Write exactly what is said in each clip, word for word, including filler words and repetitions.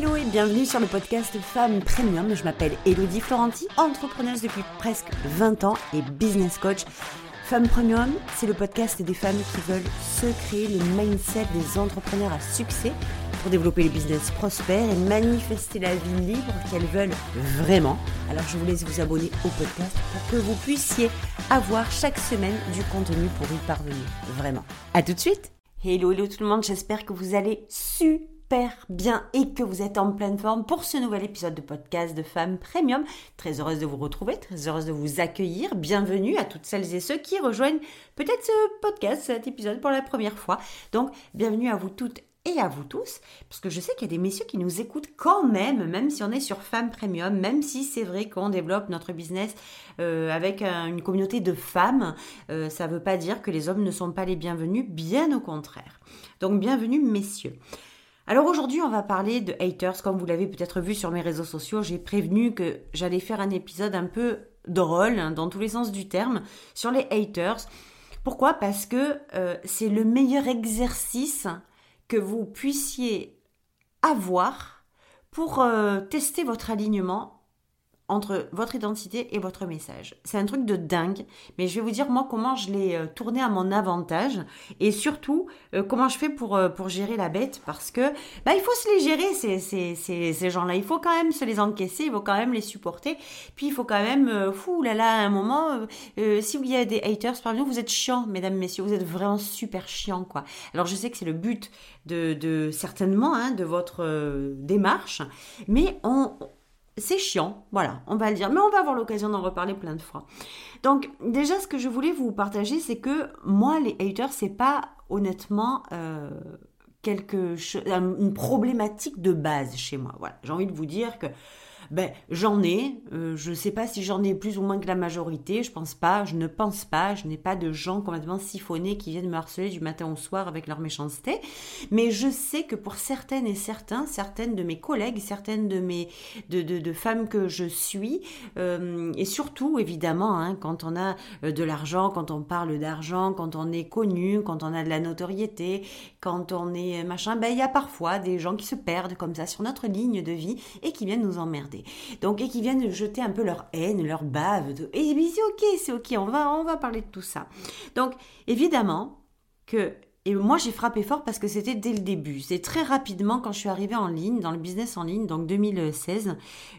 Hello et bienvenue sur le podcast Femmes Premium. Je m'appelle Elodie Florenti, entrepreneuse depuis presque vingt ans et business coach. Femmes Premium, c'est le podcast des femmes qui veulent se créer le mindset des entrepreneurs à succès pour développer les business prospères et manifester la vie libre qu'elles veulent vraiment. Alors je vous laisse vous abonner au podcast pour que vous puissiez avoir chaque semaine du contenu pour y parvenir vraiment. À tout de suite. Hello, hello tout le monde, j'espère que vous allez super bien et que vous êtes en pleine forme pour ce nouvel épisode de podcast de Femmes Premium. Très heureuse de vous retrouver, très heureuse de vous accueillir. Bienvenue à toutes celles et ceux qui rejoignent peut-être ce podcast, cet épisode pour la première fois. Donc, bienvenue à vous toutes et à vous tous, parce que je sais qu'il y a des messieurs qui nous écoutent quand même, même si on est sur Femmes Premium, même si c'est vrai qu'on développe notre business euh, avec un, une communauté de femmes, euh, ça ne veut pas dire que les hommes ne sont pas les bienvenus, bien au contraire. Donc, bienvenue messieurs. Alors aujourd'hui, on va parler de haters. Comme vous l'avez peut-être vu sur mes réseaux sociaux, j'ai prévenu que j'allais faire un épisode un peu drôle, hein, dans tous les sens du terme, sur les haters. Pourquoi ? Parce que euh, c'est le meilleur exercice que vous puissiez avoir pour euh, tester votre alignement entre votre identité et votre message. C'est un truc de dingue, mais je vais vous dire moi comment je l'ai euh, tourné à mon avantage et surtout euh, comment je fais pour, euh, pour gérer la bête, parce que bah, il faut se les gérer, ces, ces, ces, ces gens-là. Il faut quand même se les encaisser, il faut quand même les supporter, puis il faut quand même, euh, fou là là, à un moment, euh, euh, si il y a des haters parmi nous, vous êtes chiants, mesdames, messieurs, vous êtes vraiment super chiants, quoi. Alors je sais que c'est le but de, de certainement, hein, de votre euh, démarche, mais on... c'est chiant, voilà, on va le dire, mais on va avoir l'occasion d'en reparler plein de fois. Donc déjà, ce que je voulais vous partager, c'est que moi, les haters, c'est pas honnêtement euh, quelque chose, une problématique de base chez moi. Voilà, j'ai envie de vous dire que ben j'en ai, euh, je sais pas si j'en ai plus ou moins que la majorité, je pense pas, je ne pense pas, je n'ai pas de gens complètement siphonnés qui viennent me harceler du matin au soir avec leur méchanceté, mais je sais que pour certaines et certains, certaines de mes collègues, certaines de mes de, de, de femmes que je suis, euh, et surtout évidemment, hein, quand on a de l'argent, quand on parle d'argent, quand on est connu, quand on a de la notoriété, quand on est machin, ben il y a parfois des gens qui se perdent comme ça sur notre ligne de vie et qui viennent nous emmerder. Donc, et qui viennent jeter un peu leur haine, leur bave. De... Et c'est ok, c'est ok, on va, on va parler de tout ça. Donc, évidemment que... Et moi, j'ai frappé fort parce que c'était dès le début. C'est très rapidement, quand je suis arrivée en ligne, dans le business en ligne, donc deux mille seize,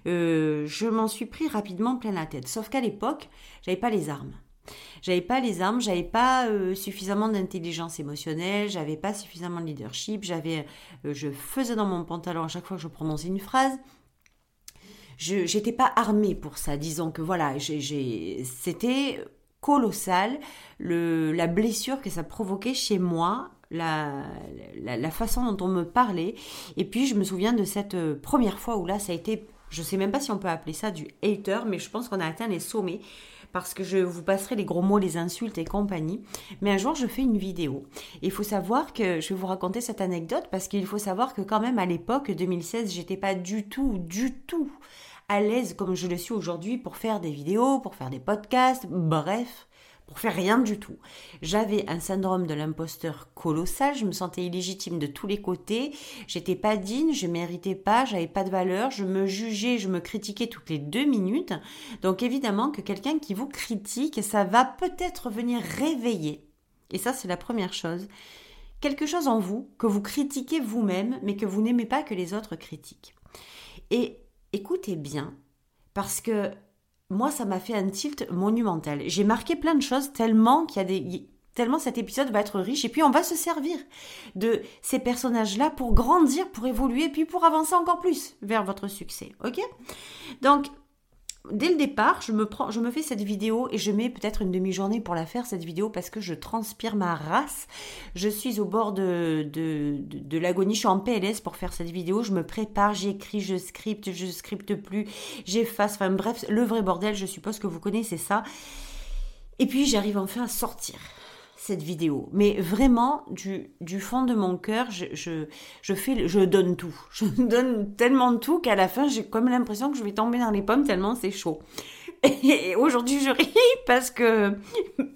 euh, je m'en suis pris rapidement plein la tête. Sauf qu'à l'époque, j'avais pas les armes. J'avais pas les armes, j'avais pas euh, suffisamment d'intelligence émotionnelle, j'avais pas suffisamment de leadership, j'avais, euh, je faisais dans mon pantalon à chaque fois que je prononçais une phrase. Je j'étais pas armée pour ça, disons que voilà, j'ai, j'ai, c'était colossal le, la blessure que ça provoquait chez moi, la, la, la façon dont on me parlait. Et puis je me souviens de cette première fois où là ça a été, je sais même pas si on peut appeler ça du hater, mais je pense qu'on a atteint les sommets, parce que je vous passerai les gros mots, les insultes et compagnie. Mais un jour, je fais une vidéo. Et il faut savoir que, je vais vous raconter cette anecdote, parce qu'il faut savoir que quand même, à l'époque, deux mille seize, j'étais pas du tout, du tout à l'aise comme je le suis aujourd'hui pour faire des vidéos, pour faire des podcasts, bref, pour faire rien du tout. J'avais un syndrome de l'imposteur colossal, je me sentais illégitime de tous les côtés, j'étais pas digne, je méritais pas, j'avais pas de valeur, je me jugeais, je me critiquais toutes les deux minutes. Donc évidemment que quelqu'un qui vous critique, ça va peut-être venir réveiller, et ça c'est la première chose, quelque chose en vous que vous critiquez vous-même, mais que vous n'aimez pas que les autres critiquent. Et écoutez bien, parce que moi, ça m'a fait un tilt monumental. J'ai marqué plein de choses tellement qu'il y a des... tellement cet épisode va être riche. Et puis, on va se servir de ces personnages-là pour grandir, pour évoluer, et puis pour avancer encore plus vers votre succès. OK ? Donc, dès le départ, je me, prends, je me fais cette vidéo et je mets peut-être une demi-journée pour la faire, cette vidéo, parce que je transpire ma race. Je suis au bord de, de, de, de l'agonie, je suis en P L S pour faire cette vidéo. Je me prépare, j'écris, je scripte, je scripte plus, j'efface. Enfin bref, le vrai bordel, je suppose que vous connaissez ça. Et puis, j'arrive enfin à sortir cette vidéo. Mais vraiment, du, du fond de mon cœur, je, je, je, fais, je donne tout. Je donne tellement tout qu'à la fin, j'ai comme l'impression que je vais tomber dans les pommes tellement c'est chaud. Et aujourd'hui, je ris parce que,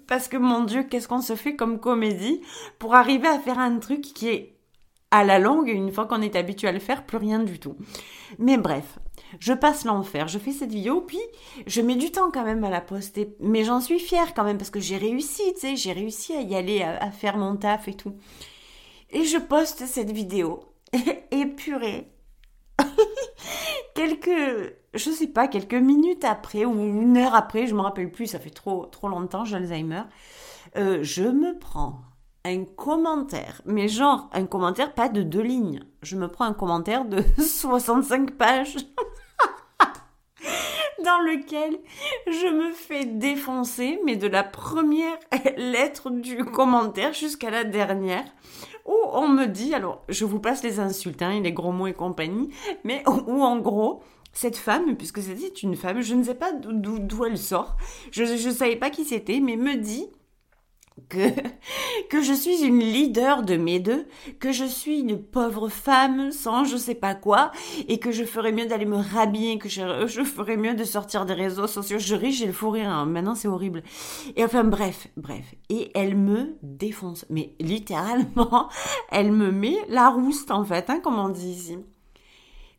parce que mon Dieu, qu'est-ce qu'on se fait comme comédie pour arriver à faire un truc qui est à la langue, une fois qu'on est habitué à le faire, plus rien du tout. Mais bref, je passe l'enfer, je fais cette vidéo, puis je mets du temps quand même à la poster, mais j'en suis fière quand même, parce que j'ai réussi, tu sais, j'ai réussi à y aller, à, à faire mon taf et tout. Et je poste cette vidéo, et purée, quelques, je sais pas, quelques minutes après, ou une heure après, je me rappelle plus, ça fait trop, trop longtemps, j'ai Alzheimer, euh, je me prends un commentaire, mais genre un commentaire pas de deux lignes, je me prends un commentaire de soixante-cinq pages dans lequel je me fais défoncer, mais de la première lettre du commentaire jusqu'à la dernière, où on me dit, alors je vous passe les insultes, hein, les gros mots et compagnie, mais où en gros, cette femme, puisque c'était une femme, je ne sais pas d'où, d'où elle sort, je ne savais pas qui c'était, mais me dit que, que je suis une leader de mes deux, que je suis une pauvre femme sans je sais pas quoi, et que je ferais mieux d'aller me rhabiller, que je, je ferais mieux de sortir des réseaux sociaux. Je ris, j'ai le fou rire, hein. Maintenant c'est horrible. Et enfin bref, bref. Et elle me défonce, mais littéralement, elle me met la rouste en fait, hein, comme on dit ici.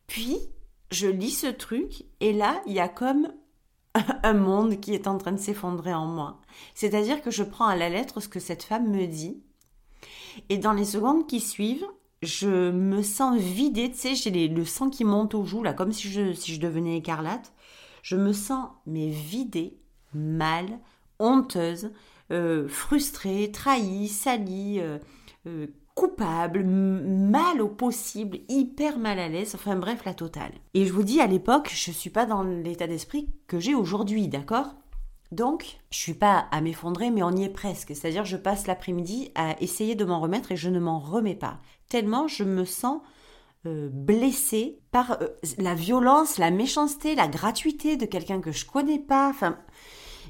Puis, je lis ce truc, et là, il y a comme un monde qui est en train de s'effondrer en moi. C'est-à-dire que je prends à la lettre ce que cette femme me dit. Et dans les secondes qui suivent, je me sens vidée. Tu sais, j'ai les, le sang qui monte aux joues, là, comme si je, si je devenais écarlate. Je me sens, mais vidée, mal, honteuse, euh, frustrée, trahie, salie, euh, euh, coupable, mal au possible, hyper mal à l'aise, enfin bref, la totale. Et je vous dis, à l'époque, je suis pas dans l'état d'esprit que j'ai aujourd'hui, d'accord ? Donc, je suis pas à m'effondrer, mais on y est presque. C'est-à-dire, je passe l'après-midi à essayer de m'en remettre et je ne m'en remets pas. Tellement je me sens euh, blessée par euh, la violence, la méchanceté, la gratuité de quelqu'un que je connais pas. Enfin,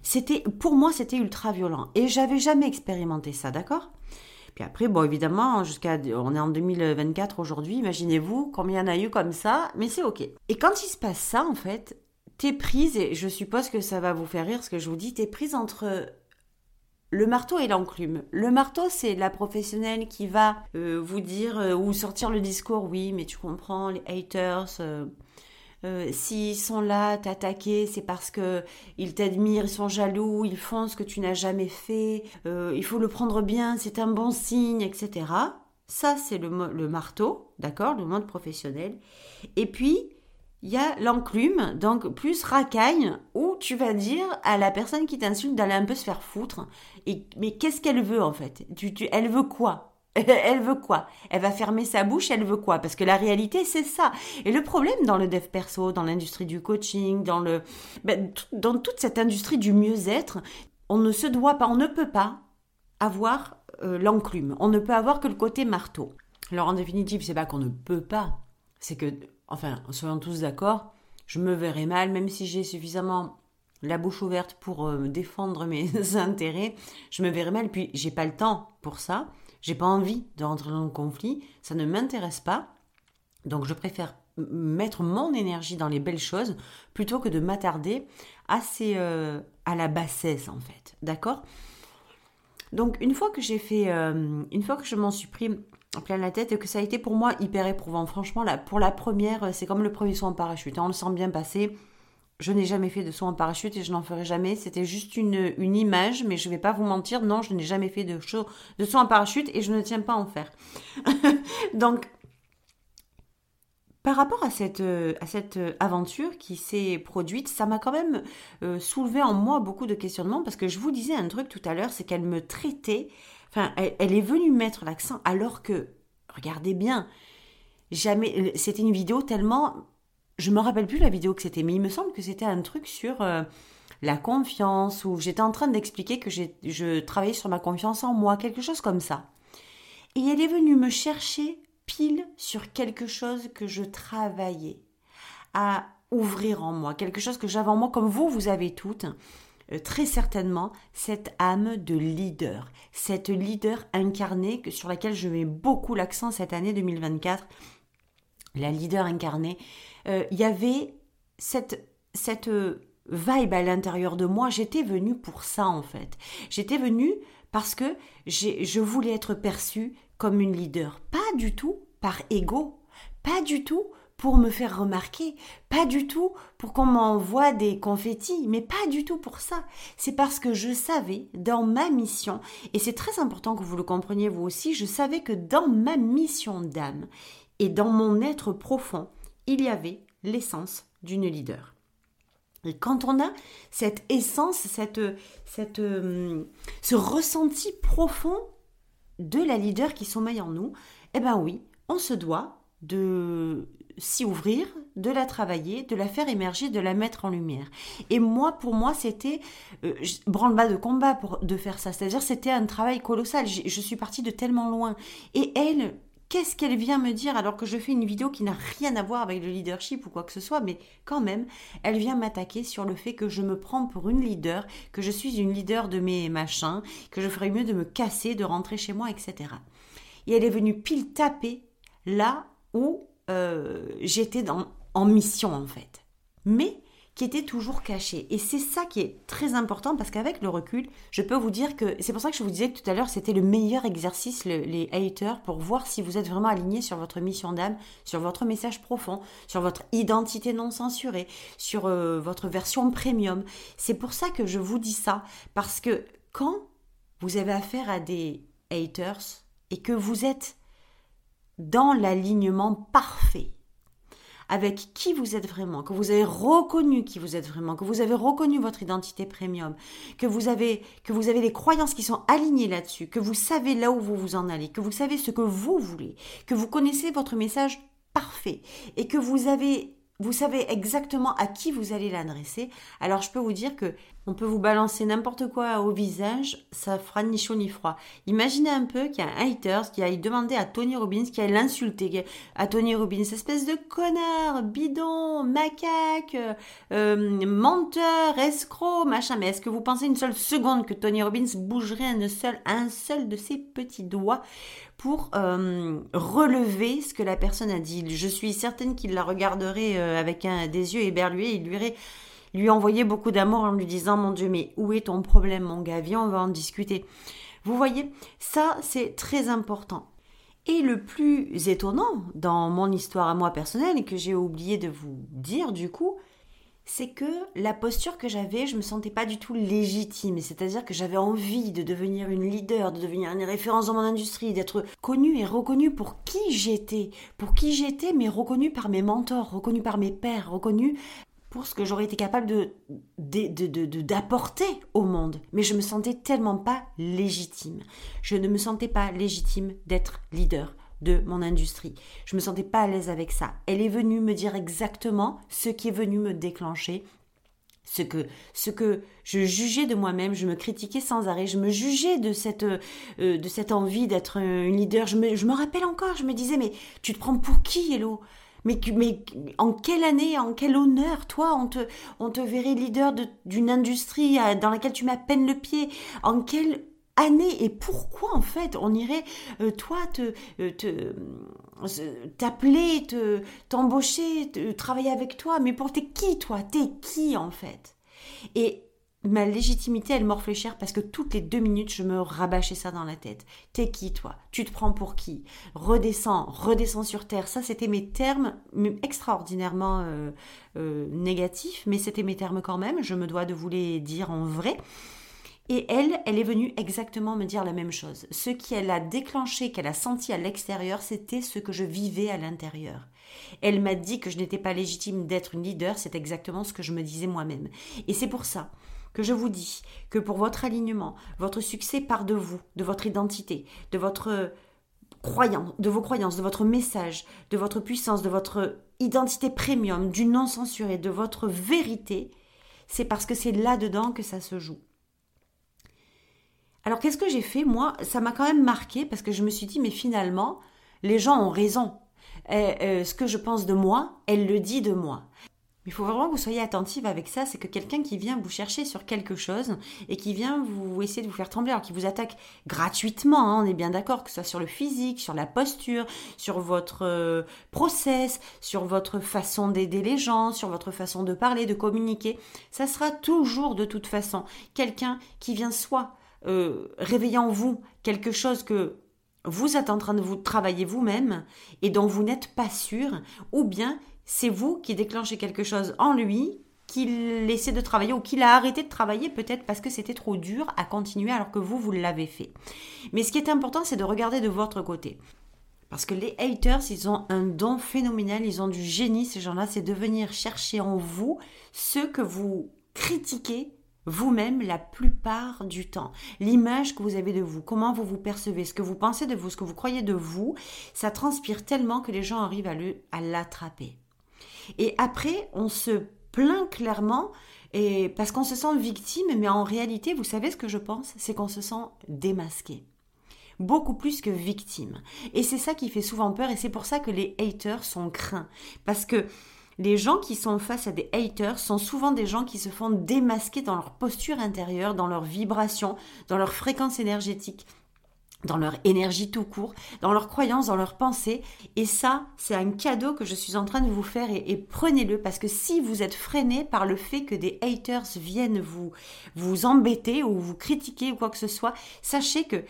c'était, pour moi, c'était ultra violent. Et j'avais jamais expérimenté ça, d'accord ? Puis après, bon, évidemment, jusqu'à, on est en deux mille vingt-quatre aujourd'hui, imaginez-vous combien il y en a eu comme ça, mais c'est ok. Et quand il se passe ça, en fait, t'es prise, et je suppose que ça va vous faire rire ce que je vous dis, t'es prise entre le marteau et l'enclume. Le marteau, c'est la professionnelle qui va euh, vous dire, euh, ou sortir le discours, oui, mais tu comprends, les haters... Euh... Euh, s'ils sont là à t'attaquer, c'est parce qu'ils t'admirent, ils sont jaloux, ils font ce que tu n'as jamais fait, euh, il faut le prendre bien, c'est un bon signe, et cetera. Ça, c'est le, mo- le marteau, d'accord, le monde professionnel. Et puis, il y a l'enclume, donc plus racaille, où tu vas dire à la personne qui t'insulte d'aller un peu se faire foutre. Et, mais qu'est-ce qu'elle veut, en fait ? tu, tu, Elle veut quoi ? Elle veut quoi ? Elle va fermer sa bouche, elle veut quoi ? Parce que la réalité, c'est ça. Et le problème dans le dev perso, dans l'industrie du coaching, dans, le, ben, t- dans toute cette industrie du mieux-être, on ne se doit pas, on ne peut pas avoir euh, l'enclume. On ne peut avoir que le côté marteau. Alors en définitive, c'est pas qu'on ne peut pas. C'est que, enfin, soyons tous d'accord, je me verrai mal, même si j'ai suffisamment... la bouche ouverte pour euh, défendre mes intérêts, je me verrai mal, puis j'ai pas le temps pour ça, j'ai pas envie de rentrer dans le conflit, ça ne m'intéresse pas, donc je préfère mettre mon énergie dans les belles choses plutôt que de m'attarder à, ces, euh, à la bassesse en fait, d'accord ? Donc une fois que j'ai fait, euh, une fois que je m'en suis pris plein la tête et que ça a été pour moi hyper éprouvant, franchement là, pour la première, c'est comme le premier saut en parachute, hein, on le sent bien passer. Je n'ai jamais fait de saut en parachute et je n'en ferai jamais. C'était juste une, une image, mais je ne vais pas vous mentir. Non, je n'ai jamais fait de, show, de saut en parachute et je ne tiens pas à en faire. Donc, par rapport à cette, à cette aventure qui s'est produite, ça m'a quand même euh, soulevé en moi beaucoup de questionnements parce que je vous disais un truc tout à l'heure, c'est qu'elle me traitait, enfin, elle, elle est venue mettre l'accent alors que, regardez bien, jamais, c'était une vidéo tellement... Je me rappelle plus la vidéo que c'était, mais il me semble que c'était un truc sur euh, la confiance, où j'étais en train d'expliquer que j'ai, je travaillais sur ma confiance en moi, quelque chose comme ça. Et elle est venue me chercher pile sur quelque chose que je travaillais à ouvrir en moi, quelque chose que j'avais en moi, comme vous, vous avez toutes, euh, très certainement, cette âme de leader, cette leader incarnée sur laquelle je mets beaucoup l'accent cette année deux mille vingt-quatre, la leader incarnée, euh, il y avait cette, cette vibe à l'intérieur de moi. J'étais venue pour ça, en fait. J'étais venue parce que j'ai, je voulais être perçue comme une leader. Pas du tout par ego, pas du tout pour me faire remarquer, pas du tout pour qu'on m'envoie des confettis, mais pas du tout pour ça. C'est parce que je savais dans ma mission, et c'est très important que vous le compreniez vous aussi, je savais que dans ma mission d'âme et dans mon être profond, il y avait l'essence d'une leader. Et quand on a cette essence, cette, cette, ce ressenti profond de la leader qui sommeille en nous, eh bien oui, on se doit de s'y ouvrir, de la travailler, de la faire émerger, de la mettre en lumière. Et moi, pour moi, c'était euh, branle-bas de combat pour, de faire ça. C'est-à-dire, c'était un travail colossal. Je, je suis partie de tellement loin. Et elle, qu'est-ce qu'elle vient me dire alors que je fais une vidéo qui n'a rien à voir avec le leadership ou quoi que ce soit, mais quand même, elle vient m'attaquer sur le fait que je me prends pour une leader, que je suis une leader de mes machins, que je ferais mieux de me casser, de rentrer chez moi, et cetera. Et elle est venue pile taper là où euh, j'étais dans, en mission en fait, mais qui était toujours cachée. Et c'est ça qui est très important parce qu'avec le recul, je peux vous dire que... C'est pour ça que je vous disais que tout à l'heure, c'était le meilleur exercice, le, les haters, pour voir si vous êtes vraiment aligné sur votre mission d'âme, sur votre message profond, sur votre identité non censurée, sur euh, votre version premium. C'est pour ça que je vous dis ça, parce que quand vous avez affaire à des haters et que vous êtes dans l'alignement parfait, avec qui vous êtes vraiment, que vous avez reconnu qui vous êtes vraiment, que vous avez reconnu votre identité premium, que vous avez, que vous avez les croyances qui sont alignées là-dessus, que vous savez là où vous vous en allez, que vous savez ce que vous voulez, que vous connaissez votre message parfait et que vous avez... Vous savez exactement à qui vous allez l'adresser. Alors, je peux vous dire que on peut vous balancer n'importe quoi au visage, ça fera ni chaud ni froid. Imaginez un peu qu'il y a un hater qui aille demander à Tony Robbins, qui aille l'insulter, à Tony Robbins, espèce de connard, bidon, macaque, euh, menteur, escroc, machin. Mais est-ce que vous pensez une seule seconde que Tony Robbins bougerait un seul, un seul de ses petits doigts pour euh, relever ce que la personne a dit? Je suis certaine qu'il la regarderait euh, avec un, des yeux éberlués, il lui, lui envoyait beaucoup d'amour en lui disant « Mon Dieu, mais où est ton problème, mon gars? Viens, on va en discuter. » Vous voyez, ça, c'est très important. Et le plus étonnant dans mon histoire à moi personnelle, et que j'ai oublié de vous dire du coup, c'est que la posture que j'avais, je ne me sentais pas du tout légitime. C'est-à-dire que j'avais envie de devenir une leader, de devenir une référence dans mon industrie, d'être connue et reconnue pour qui j'étais. Pour qui j'étais, mais reconnue par mes mentors, reconnue par mes pairs, reconnue pour ce que j'aurais été capable de, de, de, de, de, d'apporter au monde. Mais je ne me sentais tellement pas légitime. Je ne me sentais pas légitime d'être leader de mon industrie. Je ne me sentais pas à l'aise avec ça. Elle est venue me dire exactement ce qui est venu me déclencher, ce que, ce que je jugeais de moi-même, je me critiquais sans arrêt, je me jugeais de cette, euh, de cette envie d'être une leader. Je me, je me rappelle encore, je me disais, mais tu te prends pour qui, Hello ? Mais, mais en quelle année, en quel honneur, toi, on te, on te verrait leader de, d'une industrie dans laquelle tu mets à peine le pied, en quel année et pourquoi en fait on irait euh, toi te, euh, te euh, t'appeler, te t'embaucher, te, travailler avec toi, mais pour t'es qui toi, t'es qui en fait? Et ma légitimité, elle morflait cher parce que toutes les deux minutes, je me rabâchais ça dans la tête. T'es qui, toi? Tu te prends pour qui? Redescends, redescends sur terre. Ça, c'était mes termes extraordinairement euh, euh, négatifs, mais c'était mes termes quand même. Je me dois de vous les dire en vrai. Et elle, elle est venue exactement me dire la même chose. Ce qu'elle a déclenché, qu'elle a senti à l'extérieur, c'était ce que je vivais à l'intérieur. Elle m'a dit que je n'étais pas légitime d'être une leader, c'est exactement ce que je me disais moi-même. Et c'est pour ça que je vous dis que pour votre alignement, votre succès part de vous, de votre identité, de votre croyance, de vos croyances, de votre message, de votre puissance, de votre identité premium, du non censuré, de votre vérité. C'est parce que c'est là-dedans que ça se joue. Alors, qu'est-ce que j'ai fait, moi? Ça m'a quand même marqué parce que je me suis dit, mais finalement, les gens ont raison. Et, euh, ce que je pense de moi, elle le dit de moi. Il faut vraiment que vous soyez attentive avec ça. C'est que quelqu'un qui vient vous chercher sur quelque chose et qui vient vous essayer de vous faire trembler, alors qui vous attaque gratuitement, hein, on est bien d'accord, que ce soit sur le physique, sur la posture, sur votre euh, process, sur votre façon d'aider les gens, sur votre façon de parler, de communiquer. Ça sera toujours, de toute façon, quelqu'un qui vient soit... Euh, réveillant en vous quelque chose que vous êtes en train de vous travailler vous-même et dont vous n'êtes pas sûr, ou bien c'est vous qui déclenchez quelque chose en lui, qu'il essaie de travailler ou qu'il a arrêté de travailler peut-être parce que c'était trop dur à continuer alors que vous, vous l'avez fait. Mais ce qui est important, c'est de regarder de votre côté. Parce que les haters, ils ont un don phénoménal, ils ont du génie, ces gens-là, c'est de venir chercher en vous ce que vous critiquez vous-même la plupart du temps. L'image que vous avez de vous, comment vous vous percevez, ce que vous pensez de vous, ce que vous croyez de vous, ça transpire tellement que les gens arrivent à, le, à l'attraper. Et après, on se plaint clairement et parce qu'on se sent victime, mais en réalité, vous savez ce que je pense, c'est qu'on se sent démasqué. Beaucoup plus que victime. Et c'est ça qui fait souvent peur et c'est pour ça que les haters sont craints. Parce que les gens qui sont face à des haters sont souvent des gens qui se font démasquer dans leur posture intérieure, dans leur vibration, dans leur fréquence énergétique, dans leur énergie tout court, dans leurs croyances, dans leurs pensées. Et ça, c'est un cadeau que je suis en train de vous faire et, et prenez-le parce que si vous êtes freiné par le fait que des haters viennent vous, vous embêter ou vous critiquer ou quoi que ce soit, sachez que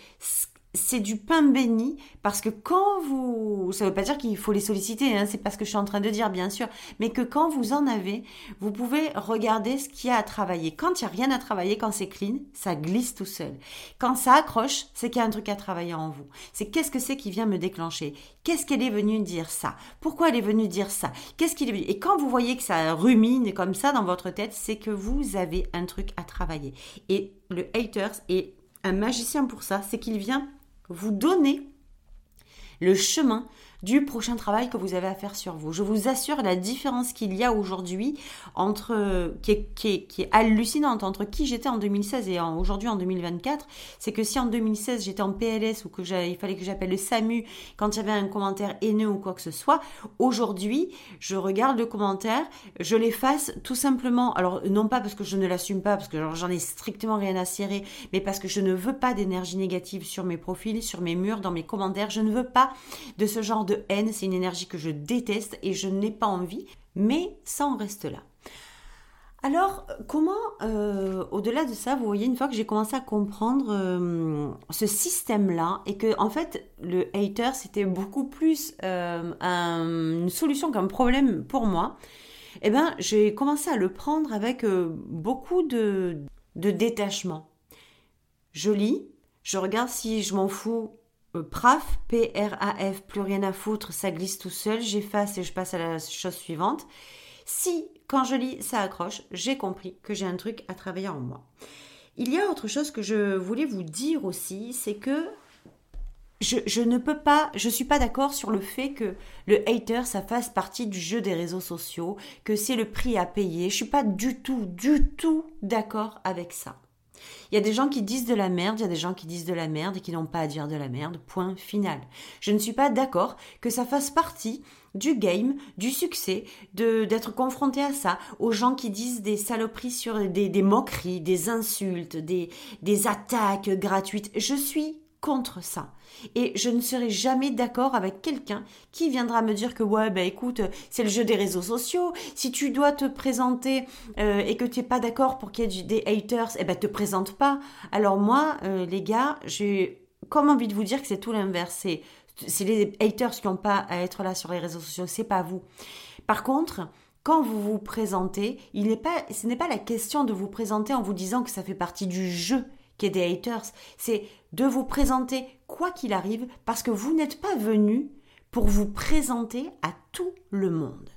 c'est du pain béni parce que quand vous... Ça ne veut pas dire qu'il faut les solliciter, hein, c'est pas ce que je suis en train de dire, bien sûr. Mais que quand vous en avez, vous pouvez regarder ce qu'il y a à travailler. Quand il n'y a rien à travailler, quand c'est clean, ça glisse tout seul. Quand ça accroche, c'est qu'il y a un truc à travailler en vous. C'est qu'est-ce que c'est qui vient me déclencher ? Qu'est-ce qu'elle est venue dire ça ? Pourquoi elle est venue dire ça ? Qu'est-ce qu'il est venu ? Et quand vous voyez que ça rumine comme ça dans votre tête, c'est que vous avez un truc à travailler. Et le hater est un magicien pour ça, c'est qu'il vient... vous donnez le chemin du prochain travail que vous avez à faire sur vous. Je vous assure la différence qu'il y a aujourd'hui entre qui est, qui est, qui est hallucinante entre qui j'étais en deux mille seize et en, aujourd'hui en deux mille vingt-quatre, c'est que si en deux mille seize j'étais en P L S ou que j'avais, il fallait que j'appelle le SAMU quand il y avait un commentaire haineux ou quoi que ce soit, aujourd'hui je regarde le commentaire, je l'efface tout simplement. Alors non pas parce que je ne l'assume pas, parce que genre, j'en ai strictement rien à cirer, mais parce que je ne veux pas d'énergie négative sur mes profils, sur mes murs, dans mes commentaires. Je ne veux pas de ce genre de haine, c'est une énergie que je déteste et je n'ai pas envie, mais ça en reste là. Alors, comment, euh, au-delà de ça, vous voyez, une fois que j'ai commencé à comprendre euh, ce système-là et que, en fait, le hater, c'était beaucoup plus euh, un, une solution qu'un problème pour moi, eh bien, j'ai commencé à le prendre avec euh, beaucoup de, de détachement. Je lis, je regarde si je m'en fous. P R A F, P R A F, plus rien à foutre, ça glisse tout seul, j'efface et je passe à la chose suivante. Si, quand je lis, ça accroche, j'ai compris que j'ai un truc à travailler en moi. Il y a autre chose que je voulais vous dire aussi, c'est que je, je ne peux pas, je suis pas d'accord sur le fait que le hater, ça fasse partie du jeu des réseaux sociaux, que c'est le prix à payer. Je suis pas du tout, du tout d'accord avec ça. Il y a des gens qui disent de la merde, il y a des gens qui disent de la merde et qui n'ont pas à dire de la merde, point final. Je ne suis pas d'accord que ça fasse partie du game, du succès, de, d'être confronté à ça, aux gens qui disent des saloperies sur des, des moqueries, des insultes, des, des attaques gratuites. Je suis contre ça. Et je ne serai jamais d'accord avec quelqu'un qui viendra me dire que ouais, bah écoute, c'est le jeu des réseaux sociaux, si tu dois te présenter euh, et que tu n'es pas d'accord pour qu'il y ait des haters, eh ben te présente pas. Alors moi, euh, les gars, j'ai comme envie de vous dire que c'est tout l'inverse. C'est, c'est les haters qui n'ont pas à être là sur les réseaux sociaux, c'est pas vous. Par contre... quand vous vous présentez, il n'est pas, ce n'est pas la question de vous présenter en vous disant que ça fait partie du jeu qu'est des haters. C'est de vous présenter quoi qu'il arrive parce que vous n'êtes pas venu pour vous présenter à tout le monde.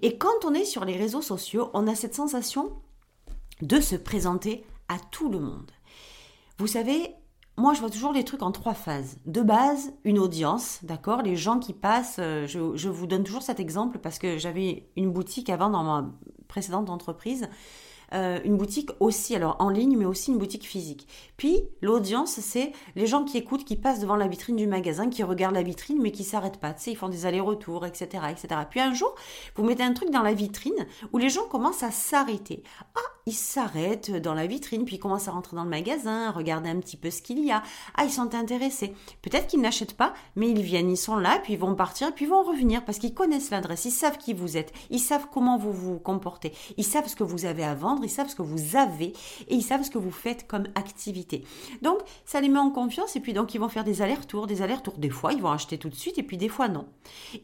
Et quand on est sur les réseaux sociaux, on a cette sensation de se présenter à tout le monde. Vous savez... moi, je vois toujours les trucs en trois phases. De base, une audience, d'accord ? Les gens qui passent, je, je vous donne toujours cet exemple parce que j'avais une boutique avant dans ma précédente entreprise, euh, une boutique aussi, alors en ligne, mais aussi une boutique physique. Puis, l'audience, c'est les gens qui écoutent, qui passent devant la vitrine du magasin, qui regardent la vitrine, mais qui ne s'arrêtent pas, tu sais, ils font des allers-retours, et cetera, et cetera. Puis un jour, vous mettez un truc dans la vitrine où les gens commencent à s'arrêter. Ah, ils s'arrêtent dans la vitrine, puis ils commencent à rentrer dans le magasin, à regarder un petit peu ce qu'il y a. Ah, ils sont intéressés. Peut-être qu'ils n'achètent pas, mais ils viennent, ils sont là, puis ils vont partir, puis ils vont revenir parce qu'ils connaissent l'adresse, ils savent qui vous êtes, ils savent comment vous vous comportez, ils savent ce que vous avez à vendre, ils savent ce que vous avez et ils savent ce que vous faites comme activité. Donc, ça les met en confiance et puis donc ils vont faire des allers-retours, des allers-retours. Des fois, ils vont acheter tout de suite et puis des fois, non.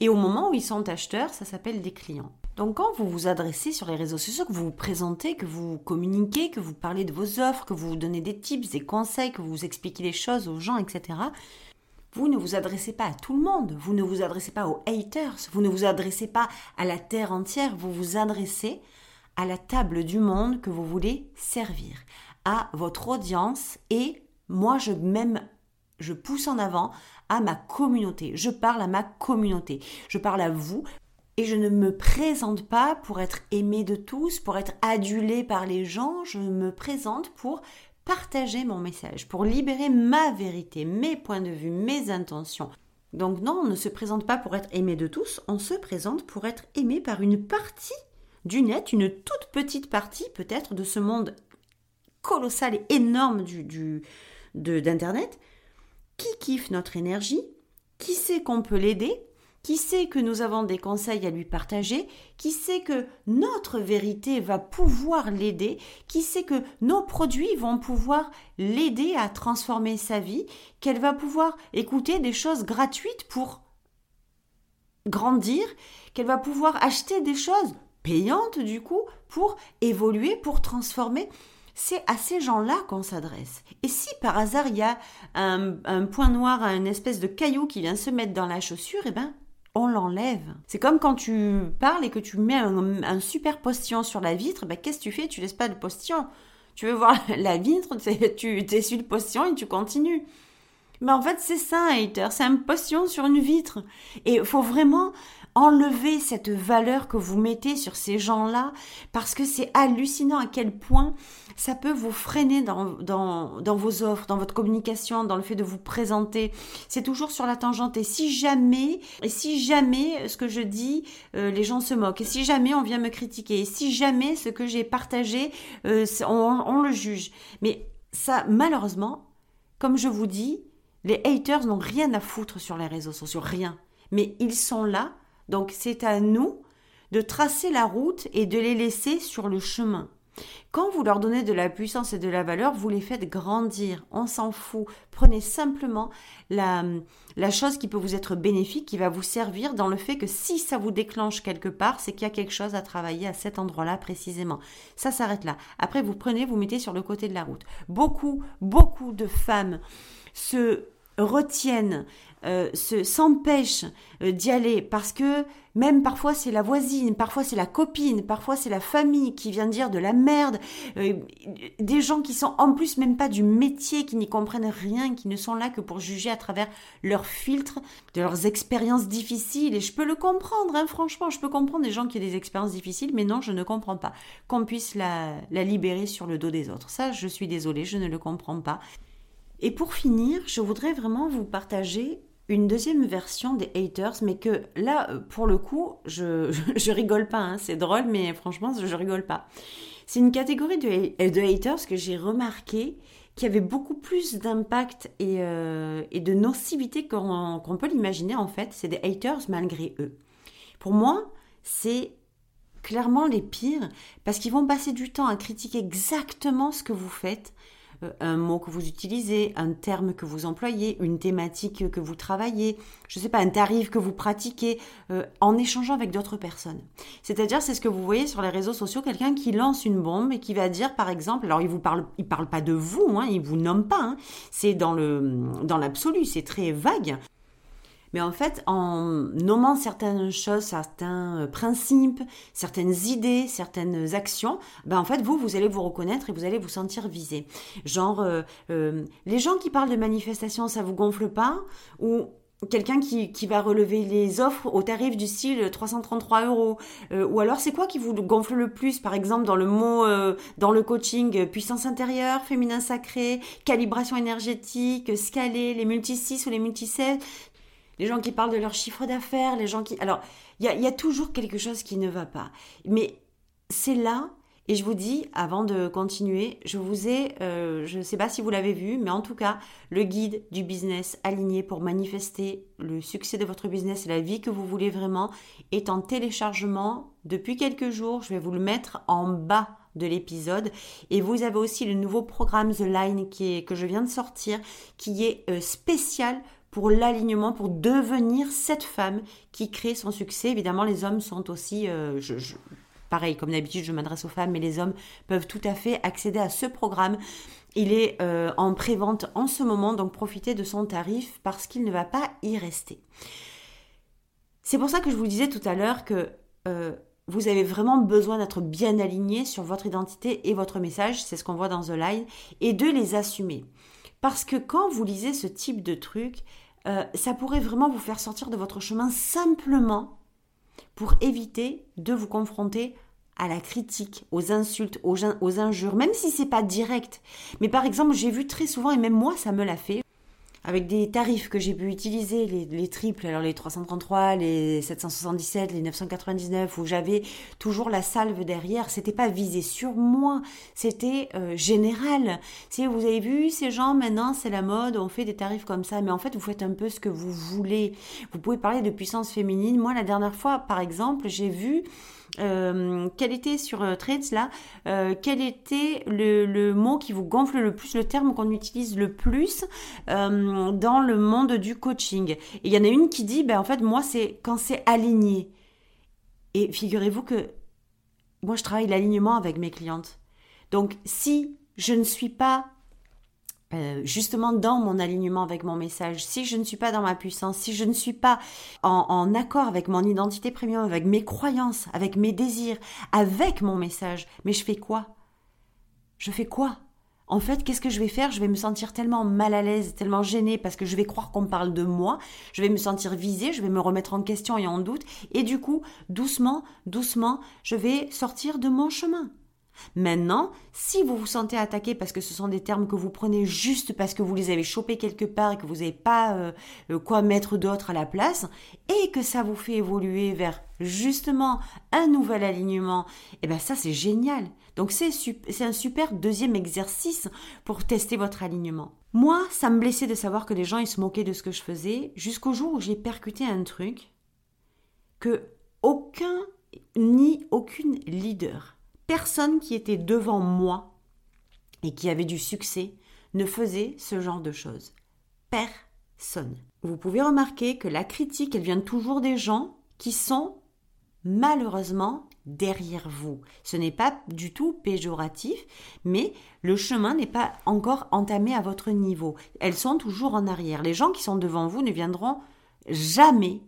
Et au moment où ils sont acheteurs, ça s'appelle des clients. Donc, quand vous vous adressez sur les réseaux sociaux, que vous vous présentez, que vous communiquez, que vous parlez de vos offres, que vous donnez des tips, des conseils, que vous expliquez les choses aux gens, et cetera, vous ne vous adressez pas à tout le monde, vous ne vous adressez pas aux haters, vous ne vous adressez pas à la terre entière, vous vous adressez à la table du monde que vous voulez servir, à votre audience et moi, je même, je pousse en avant à ma communauté, je parle à ma communauté, je parle à vous. Et je ne me présente pas pour être aimée de tous, pour être adulée par les gens. Je me présente pour partager mon message, pour libérer ma vérité, mes points de vue, mes intentions. Donc non, on ne se présente pas pour être aimée de tous, on se présente pour être aimée par une partie du net, une toute petite partie peut-être de ce monde colossal et énorme du, du, de, d'Internet, qui kiffe notre énergie, qui sait qu'on peut l'aider, qui sait que nous avons des conseils à lui partager, qui sait que notre vérité va pouvoir l'aider, qui sait que nos produits vont pouvoir l'aider à transformer sa vie, qu'elle va pouvoir écouter des choses gratuites pour grandir, qu'elle va pouvoir acheter des choses payantes du coup pour évoluer, pour transformer. C'est à ces gens-là qu'on s'adresse. Et si par hasard il y a un, un point noir, une espèce de caillou qui vient se mettre dans la chaussure, eh ben on l'enlève. C'est comme quand tu parles et que tu mets un, un super postillon sur la vitre, ben, qu'est-ce que tu fais? Tu laisses pas le postillon. Tu veux voir la vitre, tu essuies le postillon et tu continues. Mais en fait, c'est ça un hater, c'est un postillon sur une vitre. Et il faut vraiment enlever cette valeur que vous mettez sur ces gens-là parce que c'est hallucinant à quel point ça peut vous freiner dans, dans, dans vos offres, dans votre communication, dans le fait de vous présenter. C'est toujours sur la tangente. Et si jamais, et si jamais ce que je dis, euh, les gens se moquent. Et si jamais on vient me critiquer. Et si jamais ce que j'ai partagé, euh, on, on le juge. Mais ça, malheureusement, comme je vous dis, les haters n'ont rien à foutre sur les réseaux sociaux, rien. Mais ils sont là, donc c'est à nous de tracer la route et de les laisser sur le chemin. Quand vous leur donnez de la puissance et de la valeur, vous les faites grandir, on s'en fout. Prenez simplement la, la chose qui peut vous être bénéfique, qui va vous servir dans le fait que si ça vous déclenche quelque part, c'est qu'il y a quelque chose à travailler à cet endroit-là précisément. Ça s'arrête là. Après, vous prenez, vous mettez sur le côté de la route. Beaucoup, beaucoup de femmes se retiennent, euh, se, s'empêchent euh, d'y aller parce que même parfois c'est la voisine, parfois c'est la copine, parfois c'est la famille qui vient dire de la merde, euh, des gens qui sont en plus même pas du métier, qui n'y comprennent rien, qui ne sont là que pour juger à travers leurs filtres, de leurs expériences difficiles. Et je peux le comprendre, hein, franchement, je peux comprendre des gens qui ont des expériences difficiles, mais non, je ne comprends pas qu'on puisse la, la libérer sur le dos des autres. Ça, je suis désolée, je ne le comprends pas. Et pour finir, je voudrais vraiment vous partager une deuxième version des haters, mais que là, pour le coup, je, je, je rigole pas, hein, c'est drôle, mais franchement, je rigole pas. C'est une catégorie de, de haters que j'ai remarqué qui avait beaucoup plus d'impact et, euh, et de nocivité qu'on, qu'on peut l'imaginer en fait. C'est des haters malgré eux. Pour moi, c'est clairement les pires parce qu'ils vont passer du temps à critiquer exactement ce que vous faites, un mot que vous utilisez, un terme que vous employez, une thématique que vous travaillez, je ne sais pas, un tarif que vous pratiquez, euh, en échangeant avec d'autres personnes. C'est-à-dire, c'est ce que vous voyez sur les réseaux sociaux, quelqu'un qui lance une bombe et qui va dire, par exemple, alors il vous parle, il parle pas de vous, hein, il vous nomme pas, hein, c'est dans le, dans l'absolu, c'est très vague. Mais en fait, en nommant certaines choses, certains principes, certaines idées, certaines actions, ben en fait, vous, vous allez vous reconnaître et vous allez vous sentir visé. Genre, euh, euh, les gens qui parlent de manifestation, ça vous gonfle pas? Ou quelqu'un qui, qui va relever les offres au tarif du style trois cent trente-trois euros? Euh, ou alors, c'est quoi qui vous gonfle le plus? Par exemple, dans le mot, euh, dans le coaching, puissance intérieure, féminin sacré, calibration énergétique, scaler, les multi six ou les multi sept? Les gens qui parlent de leur chiffre d'affaires, les gens qui... Alors, il y a, y a toujours quelque chose qui ne va pas. Mais c'est là, Et je vous dis, avant de continuer, je vous ai, euh, je ne sais pas si vous l'avez vu, mais en tout cas, le guide du business aligné pour manifester le succès de votre business et la vie que vous voulez vraiment est en téléchargement depuis quelques jours. Je vais vous le mettre en bas de l'épisode. Et vous avez aussi le nouveau programme The Line qui est, que je viens de sortir, qui est euh, spécial pour l'alignement, pour devenir cette femme qui crée son succès. Évidemment, les hommes sont aussi... Euh, je, je... Pareil, comme d'habitude, je m'adresse aux femmes, mais les hommes peuvent tout à fait accéder à ce programme. Il est euh, en pré-vente en ce moment, donc profitez de son tarif parce qu'il ne va pas y rester. C'est pour ça que je vous disais tout à l'heure que euh, vous avez vraiment besoin d'être bien aligné sur votre identité et votre message, c'est ce qu'on voit dans The Line, et de les assumer. Parce que quand vous lisez ce type de truc, euh, ça pourrait vraiment vous faire sortir de votre chemin simplement pour éviter de vous confronter à la critique, aux insultes, aux, in- aux injures, même si c'est pas direct. Mais par exemple, j'ai vu très souvent, et même moi, ça me l'a fait, avec des tarifs que j'ai pu utiliser, les, les triples, alors les trois cent trente-trois, les sept cent soixante-dix-sept, les neuf cent quatre-vingt-dix-neuf, où j'avais toujours la salve derrière. C'était pas visé sur moi, c'était euh, général. Si vous avez vu ces gens, maintenant, c'est la mode, on fait des tarifs comme ça. Mais en fait, vous faites un peu ce que vous voulez. Vous pouvez parler de puissance féminine. Moi, la dernière fois, par exemple, j'ai vu... Euh, quel était sur euh, Threads là euh, quel était le, le mot qui vous gonfle le plus, le terme qu'on utilise le plus euh, dans le monde du coaching. Et il y en a une qui dit, ben en fait moi c'est quand c'est aligné. Et figurez-vous que moi je travaille l'alignement avec mes clientes. Donc si je ne suis pas Euh, justement dans mon alignement avec mon message, si je ne suis pas dans ma puissance, si je ne suis pas en, en accord avec mon identité premium, avec mes croyances, avec mes désirs, avec mon message, mais je fais quoi ? Je fais quoi ? En fait, qu'est-ce que je vais faire ? Je vais me sentir tellement mal à l'aise, tellement gênée, parce que je vais croire qu'on parle de moi, je vais me sentir visée, je vais me remettre en question et en doute, et du coup, doucement, doucement, je vais sortir de mon chemin. Maintenant, si vous vous sentez attaqué parce que ce sont des termes que vous prenez juste parce que vous les avez chopés quelque part et que vous n'avez pas euh, quoi mettre d'autre à la place et que ça vous fait évoluer vers justement un nouvel alignement, et bien ça c'est génial. Donc c'est, c'est un super deuxième exercice pour tester votre alignement. Moi, ça me blessait de savoir que les gens ils se moquaient de ce que je faisais jusqu'au jour où j'ai percuté un truc que aucun ni aucune leader, personne qui était devant moi et qui avait du succès ne faisait ce genre de choses. Personne. Vous pouvez remarquer que la critique, elle vient toujours des gens qui sont malheureusement derrière vous. Ce n'est pas du tout péjoratif, mais le chemin n'est pas encore entamé à votre niveau. Elles sont toujours en arrière. Les gens qui sont devant vous ne viendront jamais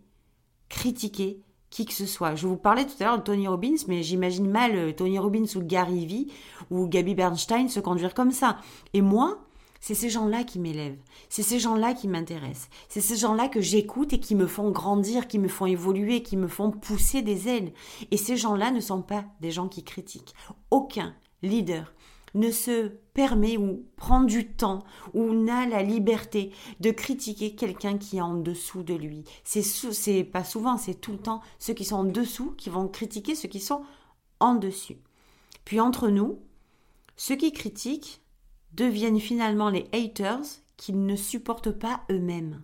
critiquer qui que ce soit. Je vous parlais tout à l'heure de Tony Robbins, mais j'imagine mal Tony Robbins ou Gary Vee ou Gabby Bernstein se conduire comme ça. Et moi, c'est ces gens-là qui m'élèvent. C'est ces gens-là qui m'intéressent. C'est ces gens-là que j'écoute et qui me font grandir, qui me font évoluer, qui me font pousser des ailes. Et ces gens-là ne sont pas des gens qui critiquent. Aucun leader ne se permet ou prend du temps ou n'a la liberté de critiquer quelqu'un qui est en dessous de lui. C'est, sou- c'est pas souvent, c'est tout le temps ceux qui sont en dessous qui vont critiquer ceux qui sont en dessus. Puis entre nous, ceux qui critiquent deviennent finalement les haters qu'ils ne supportent pas eux-mêmes.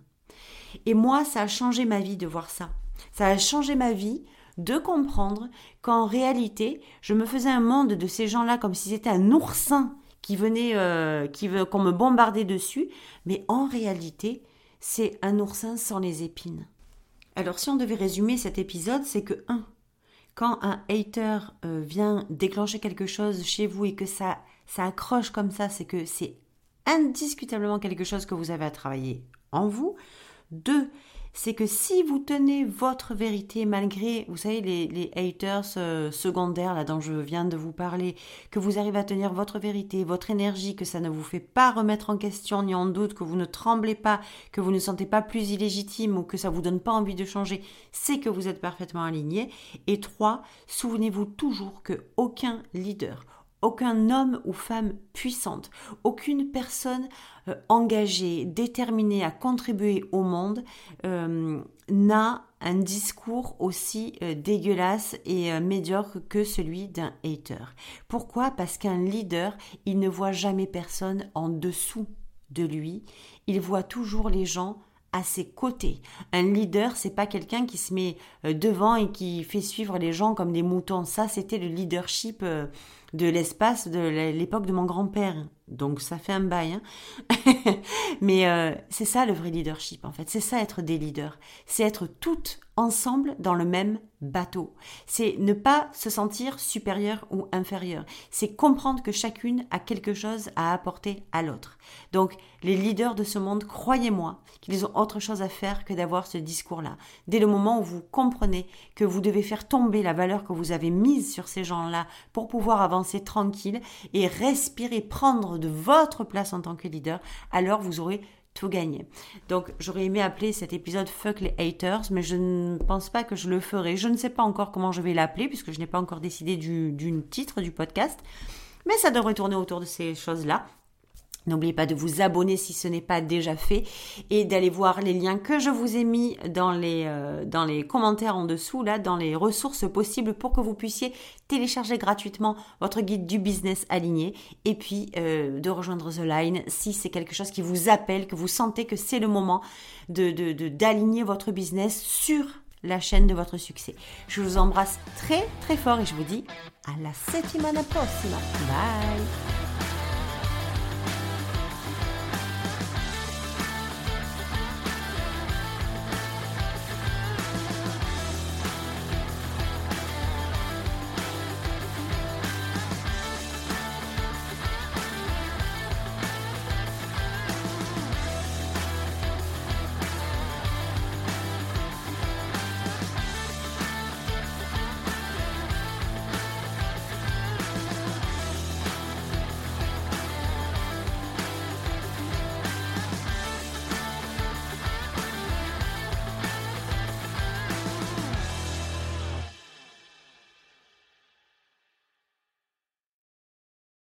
Et moi, ça a changé ma vie de voir ça. Ça a changé ma vie de comprendre qu'en réalité, je me faisais un monde de ces gens-là comme si c'était un oursin qui venait, euh, qui, qu'on me bombardait dessus. Mais en réalité, c'est un oursin sans les épines. Alors, si on devait résumer cet épisode, c'est que un, quand un hater euh, vient déclencher quelque chose chez vous et que ça, ça accroche comme ça, c'est que c'est indiscutablement quelque chose que vous avez à travailler en vous. Deux, c'est que si vous tenez votre vérité malgré, vous savez, les, les haters euh, secondaires là dont je viens de vous parler, que vous arrivez à tenir votre vérité, votre énergie, que ça ne vous fait pas remettre en question ni en doute, que vous ne tremblez pas, que vous ne sentez pas plus illégitime ou que ça ne vous donne pas envie de changer, c'est que vous êtes parfaitement aligné. Et trois, souvenez-vous toujours que aucun leader, Aucun homme ou femme puissante, aucune personne euh, engagée, déterminée à contribuer au monde euh, n'a un discours aussi euh, dégueulasse et euh, médiocre que celui d'un hater. Pourquoi ? Parce qu'un leader, il ne voit jamais personne en dessous de lui, il voit toujours les gens à ses côtés. Un leader, c'est pas quelqu'un qui se met devant et qui fait suivre les gens comme des moutons. Ça, c'était le leadership de l'espace de l'époque de mon grand-père. Donc, ça fait un bail. Hein. Mais euh, c'est ça le vrai leadership, en fait. C'est ça être des leaders. C'est être toutes ensemble dans le même bateau. C'est ne pas se sentir supérieur ou inférieur. C'est comprendre que chacune a quelque chose à apporter à l'autre. Donc, les leaders de ce monde, croyez-moi, qu'ils ont autre chose à faire que d'avoir ce discours-là. Dès le moment où vous comprenez que vous devez faire tomber la valeur que vous avez mise sur ces gens-là pour pouvoir avancer tranquille et respirer, prendre de votre place en tant que leader, alors vous aurez tout gagné. Donc, j'aurais aimé appeler cet épisode « Fuck les haters », mais je ne pense pas que je le ferai. Je ne sais pas encore comment je vais l'appeler, puisque je n'ai pas encore décidé du, du titre du podcast, mais ça devrait tourner autour de ces choses-là. N'oubliez pas de vous abonner si ce n'est pas déjà fait et d'aller voir les liens que je vous ai mis dans les, euh, dans les commentaires en dessous, là, dans les ressources possibles pour que vous puissiez télécharger gratuitement votre guide du business aligné et puis euh, de rejoindre The Line si c'est quelque chose qui vous appelle, que vous sentez que c'est le moment de, de, de, d'aligner votre business sur la chaîne de votre succès. Je vous embrasse très très fort et je vous dis à la settimana prossima. Bye!